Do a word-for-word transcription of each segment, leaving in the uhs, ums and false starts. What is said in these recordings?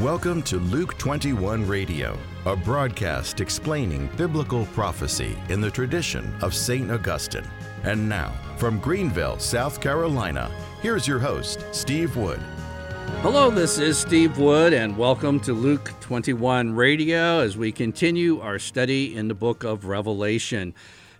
Welcome to Luke twenty-one Radio, a broadcast explaining biblical prophecy in the tradition of Saint Augustine. And now, from Greenville, South Carolina, here's your host, Steve Wood. Hello, this is Steve Wood, and welcome to Luke twenty-one Radio as we continue our study in the book of Revelation.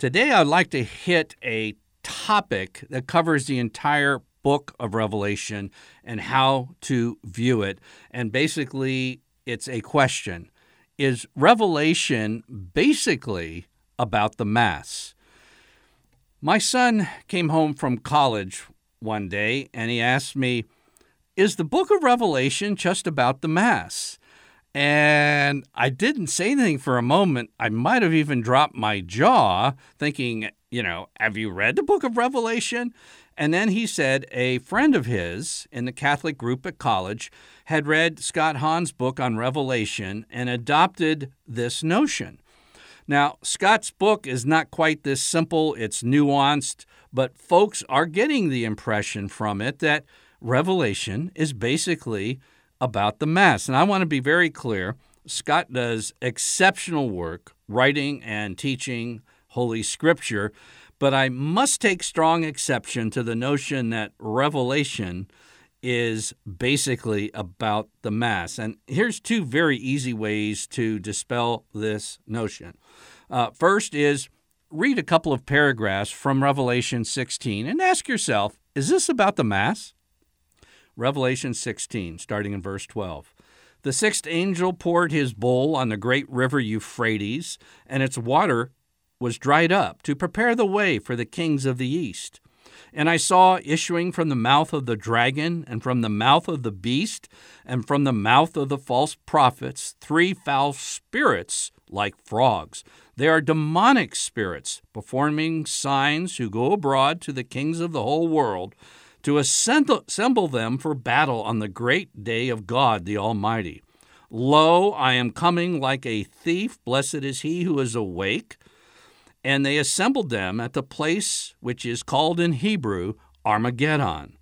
Today, I'd like to hit a topic that covers the entire book of Revelation and how to view it. And basically, it's a question. Is Revelation basically about the Mass? My son came home from college one day, and he asked me, is the book of Revelation just about the Mass? And I didn't say anything for a moment. I might have even dropped my jaw thinking, you know, have you read the book of Revelation? And then he said a friend of his in the Catholic group at college had read Scott Hahn's book on Revelation and adopted this notion. Now, Scott's book is not quite this simple. It's nuanced, but folks are getting the impression from it that Revelation is basically about the Mass. And I want to be very clear. Scott does exceptional work writing and teaching Holy Scripture, but I must take strong exception to the notion that Revelation is basically about the Mass. And here's two very easy ways to dispel this notion. Uh, first is read a couple of paragraphs from Revelation sixteen and ask yourself, is this about the Mass? Revelation sixteen, starting in verse twelve. The sixth angel poured his bowl on the great river Euphrates, and its water was dried up to prepare the way for the kings of the east. And I saw issuing from the mouth of the dragon and from the mouth of the beast and from the mouth of the false prophets three foul spirits like frogs. They are demonic spirits performing signs who go abroad to the kings of the whole world to assemble them for battle on the great day of God the Almighty. Lo, I am coming like a thief. Blessed is he who is awake. And they assembled them at the place which is called in Hebrew Armageddon.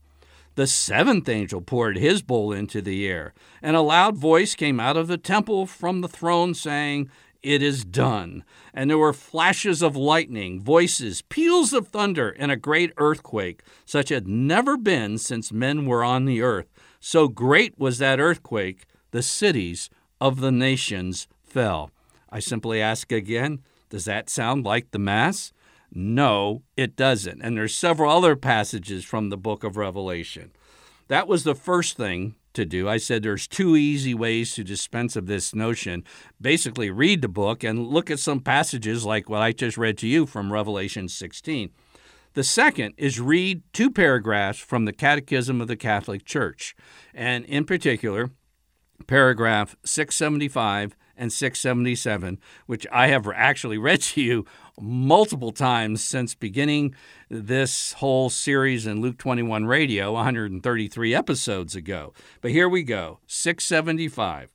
The seventh angel poured his bowl into the air, and a loud voice came out of the temple from the throne saying, "It is done." And there were flashes of lightning, voices, peals of thunder, and a great earthquake, such as had never been since men were on the earth. So great was that earthquake, the cities of the nations fell. I simply ask again, does that sound like the Mass? No, it doesn't. And there's several other passages from the book of Revelation. That was the first thing to do. I said there's two easy ways to dispense of this notion. Basically, read the book and look at some passages like what I just read to you from Revelation sixteen. The second is read two paragraphs from the Catechism of the Catholic Church, and in particular, paragraph six seventy-five and six seventy-seven, which I have actually read to you multiple times since beginning this whole series in Luke twenty-one Radio one hundred thirty-three episodes ago. But here we go, six seventy-five.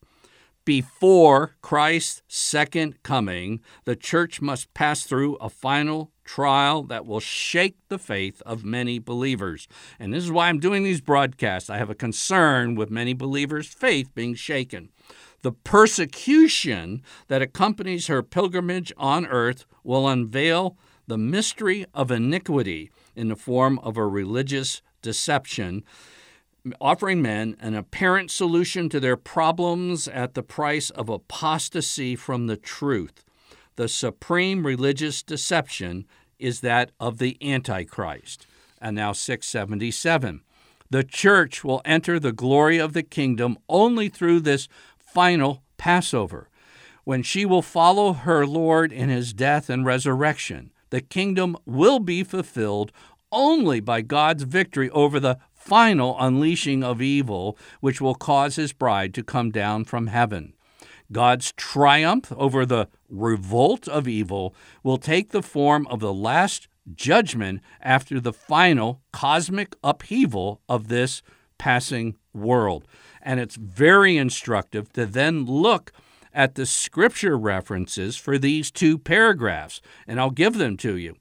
Before Christ's second coming, the church must pass through a final trial that will shake the faith of many believers. And this is why I'm doing these broadcasts. I have a concern with many believers' faith being shaken. The persecution that accompanies her pilgrimage on earth will unveil the mystery of iniquity in the form of a religious deception, offering men an apparent solution to their problems at the price of apostasy from the truth. The supreme religious deception is that of the Antichrist. And now six seventy-seven. The church will enter the glory of the kingdom only through this final Passover, when she will follow her Lord in his death and resurrection. The kingdom will be fulfilled only by God's victory over the final unleashing of evil, which will cause his bride to come down from heaven. God's triumph over the revolt of evil will take the form of the last judgment after the final cosmic upheaval of this passing world. And it's very instructive to then look at the scripture references for these two paragraphs, and I'll give them to you.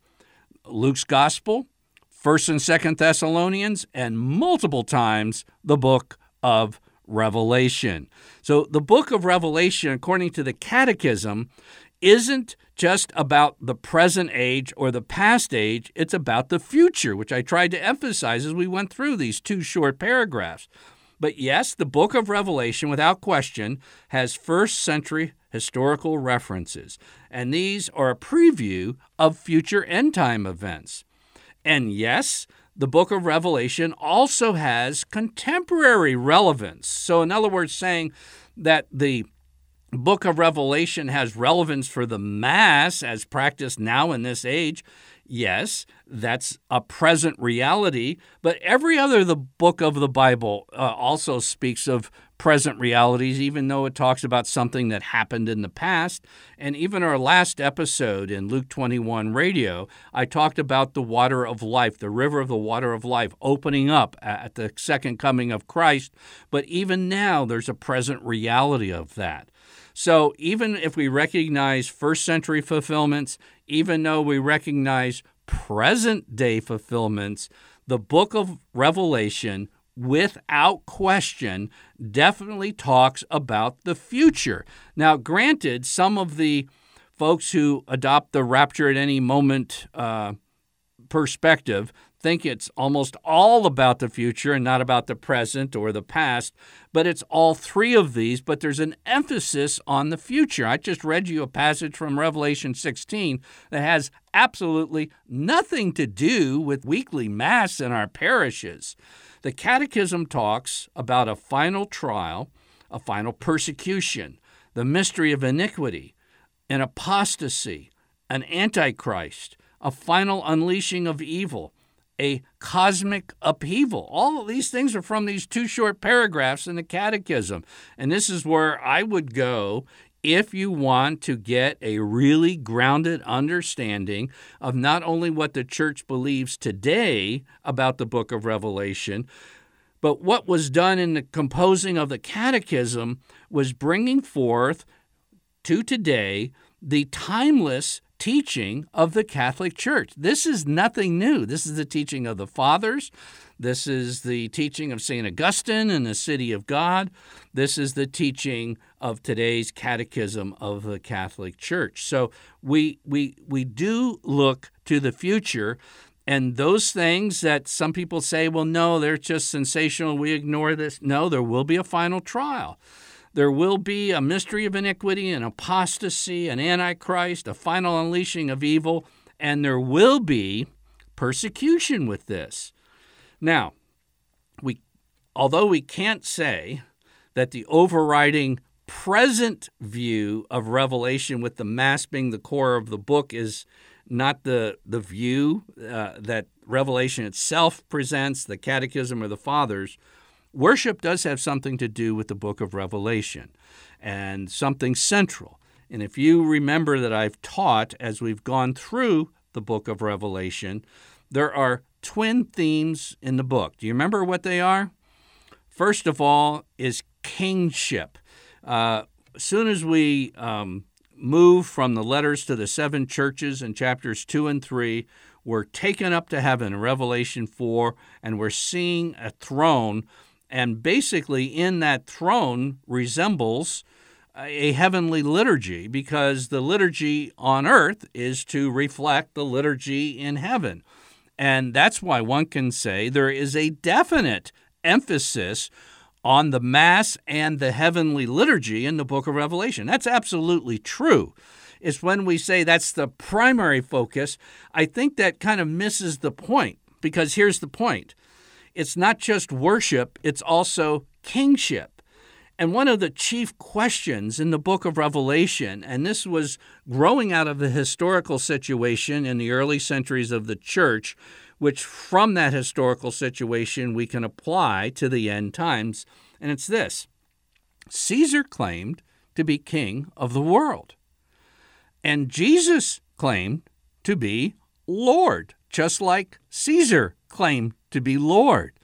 Luke's Gospel, First and Second Thessalonians, and multiple times the book of Revelation. So the book of Revelation, according to the Catechism, isn't just about the present age or the past age, it's about the future, which I tried to emphasize as we went through these two short paragraphs. But yes, the book of Revelation, without question, has first century historical references, and these are a preview of future end time events. And yes, the book of Revelation also has contemporary relevance. So in other words, saying that the book of Revelation has relevance for the Mass as practiced now in this age, yes, that's a present reality, but every other the book of the Bible uh, also speaks of present realities, even though it talks about something that happened in the past. And even our last episode in Luke twenty-one Radio, I talked about the water of life, the river of the water of life opening up at the second coming of Christ. But even now, there's a present reality of that. So even if we recognize first century fulfillments, even though we recognize present day fulfillments, the book of Revelation without question definitely talks about the future. Now, granted, some of the folks who adopt the rapture at any moment uh, perspective think it's almost all about the future and not about the present or the past, but it's all three of these, but there's an emphasis on the future. I just read you a passage from Revelation sixteen that has absolutely nothing to do with weekly Mass in our parishes. The Catechism talks about a final trial, a final persecution, the mystery of iniquity, an apostasy, an antichrist, a final unleashing of evil, a cosmic upheaval. All of these things are from these two short paragraphs in the Catechism. And this is where I would go if you want to get a really grounded understanding of not only what the Church believes today about the book of Revelation, but what was done in the composing of the Catechism was bringing forth to today the timeless teaching of the Catholic Church. This is nothing new. This is the teaching of the Fathers. This is the teaching of Saint Augustine in the City of God. This is the teaching of today's Catechism of the Catholic Church. So we we we do look to the future, and those things that some people say, well, no, they're just sensational, we ignore this. No, there will be a final trial. There will be a mystery of iniquity, an apostasy, an antichrist, a final unleashing of evil, and there will be persecution with this. Now, we, although we can't say that the overriding present view of Revelation with the Mass being the core of the book is not the, the view uh, that Revelation itself presents, the Catechism or the Fathers, worship does have something to do with the book of Revelation and something central. And if you remember that I've taught as we've gone through the book of Revelation, there are twin themes in the book. Do you remember what they are? First of all is kingship. Uh, as soon as we um, move from the letters to the seven churches in chapters two and three, we're taken up to heaven in Revelation four, and we're seeing a throne. And basically in that throne resembles a heavenly liturgy, because the liturgy on earth is to reflect the liturgy in heaven. And that's why one can say there is a definite emphasis on the Mass and the heavenly liturgy in the book of Revelation. That's absolutely true. It's when we say that's the primary focus, I think that kind of misses the point, because here's the point. It's not just worship, it's also kingship. And one of the chief questions in the book of Revelation, and this was growing out of the historical situation in the early centuries of the Church, which from that historical situation we can apply to the end times, and it's this. Caesar claimed to be king of the world, and Jesus claimed to be Lord, just like Caesar claimed to be Lord.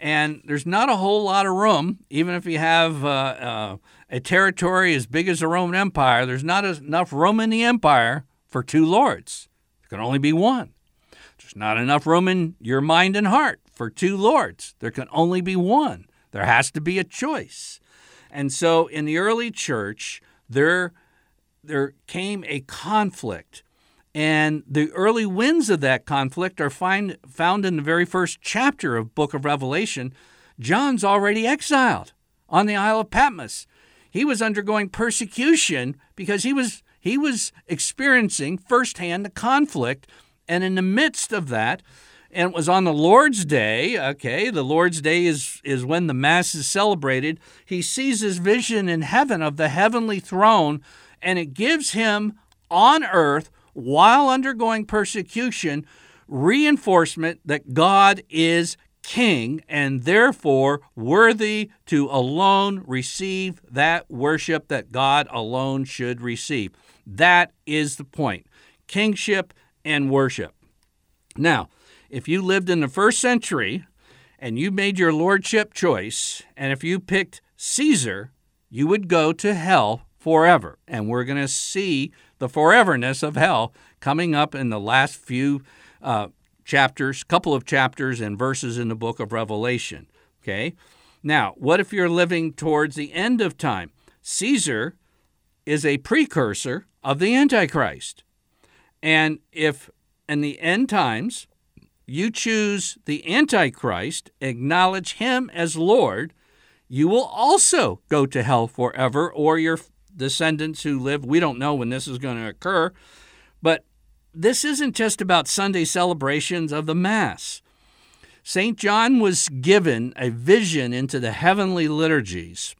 And there's not a whole lot of room, even if you have uh, uh, a territory as big as the Roman Empire, there's not enough room in the empire for two lords. There can only be one. There's not enough room in your mind and heart for two lords. There can only be one. There has to be a choice. And so in the early church, there, there came a conflict. And the early winds of that conflict are find, found in the very first chapter of Book of Revelation. John's already exiled on the Isle of Patmos. He was undergoing persecution because he was he was experiencing firsthand the conflict. And in the midst of that, and it was on the Lord's Day, okay, the Lord's Day is, is when the Mass is celebrated, he sees his vision in heaven of the heavenly throne, and it gives him on earth, while undergoing persecution, reinforcement that God is King and therefore worthy to alone receive that worship that God alone should receive. That is the point. Kingship and worship. Now, if you lived in the first century and you made your lordship choice, and if you picked Caesar, you would go to hell forever. And we're going to see the foreverness of hell coming up in the last few uh chapters, couple of chapters and verses in the book of Revelation. Okay. Now, what if you're living towards the end of time? Caesar is a precursor of the Antichrist. And if in the end times you choose the Antichrist, acknowledge him as Lord, you will also go to hell forever, or your descendants who live. We don't know when this is going to occur, but this isn't just about Sunday celebrations of the Mass. Saint John was given a vision into the heavenly liturgies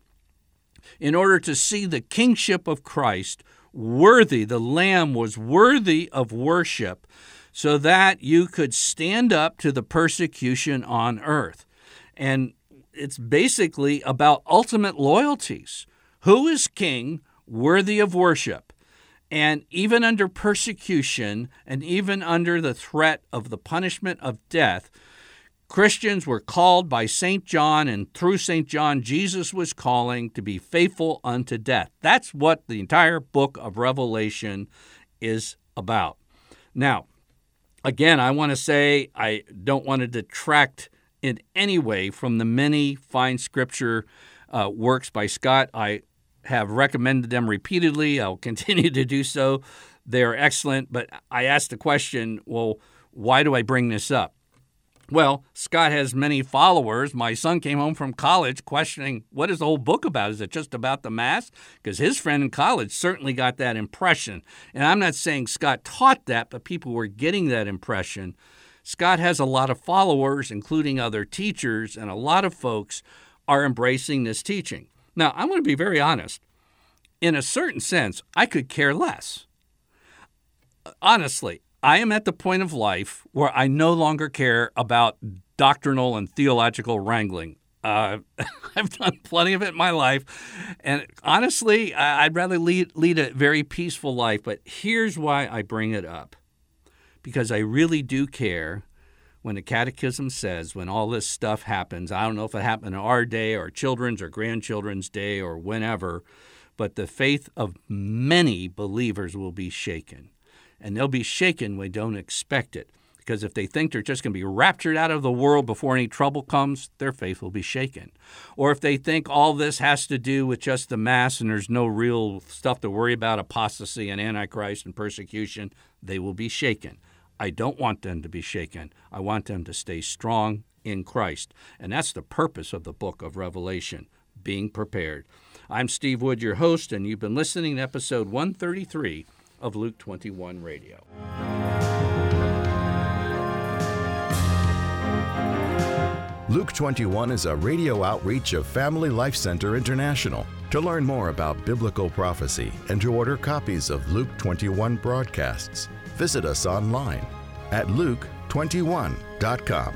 in order to see the kingship of Christ worthy. The Lamb was worthy of worship so that you could stand up to the persecution on earth. And it's basically about ultimate loyalties. Who is King worthy of worship? And even under persecution and even under the threat of the punishment of death, Christians were called by Saint John, and through Saint John, Jesus was calling to be faithful unto death. That's what the entire book of Revelation is about. Now, again, I want to say I don't want to detract in any way from the many fine scripture uh, works by Scott. I have recommended them repeatedly. I'll continue to do so. They are excellent. But I asked the question, well, why do I bring this up? Well, Scott has many followers. My son came home from college questioning, what is the whole book about? Is it just about the Mass? Because his friend in college certainly got that impression. And I'm not saying Scott taught that, but people were getting that impression. Scott has a lot of followers, including other teachers, and a lot of folks are embracing this teaching. Now, I'm going to be very honest. In a certain sense, I could care less. Honestly, I am at the point of life where I no longer care about doctrinal and theological wrangling. Uh, I've done plenty of it in my life. And honestly, I'd rather lead, lead a very peaceful life. But here's why I bring it up. Because I really do care when the Catechism says, when all this stuff happens, I don't know if it happened in our day or children's or grandchildren's day or whenever, but the faith of many believers will be shaken. And they'll be shaken when they don't expect it. Because if they think they're just going to be raptured out of the world before any trouble comes, their faith will be shaken. Or if they think all this has to do with just the Mass and there's no real stuff to worry about, apostasy and Antichrist and persecution, they will be shaken. I don't want them to be shaken. I want them to stay strong in Christ. And that's the purpose of the book of Revelation, being prepared. I'm Steve Wood, your host, and you've been listening to episode one thirty-three of Luke twenty-one Radio. Luke twenty-one is a radio outreach of Family Life Center International. To learn more about biblical prophecy and to order copies of Luke twenty-one broadcasts, visit us online at luke twenty one dot com.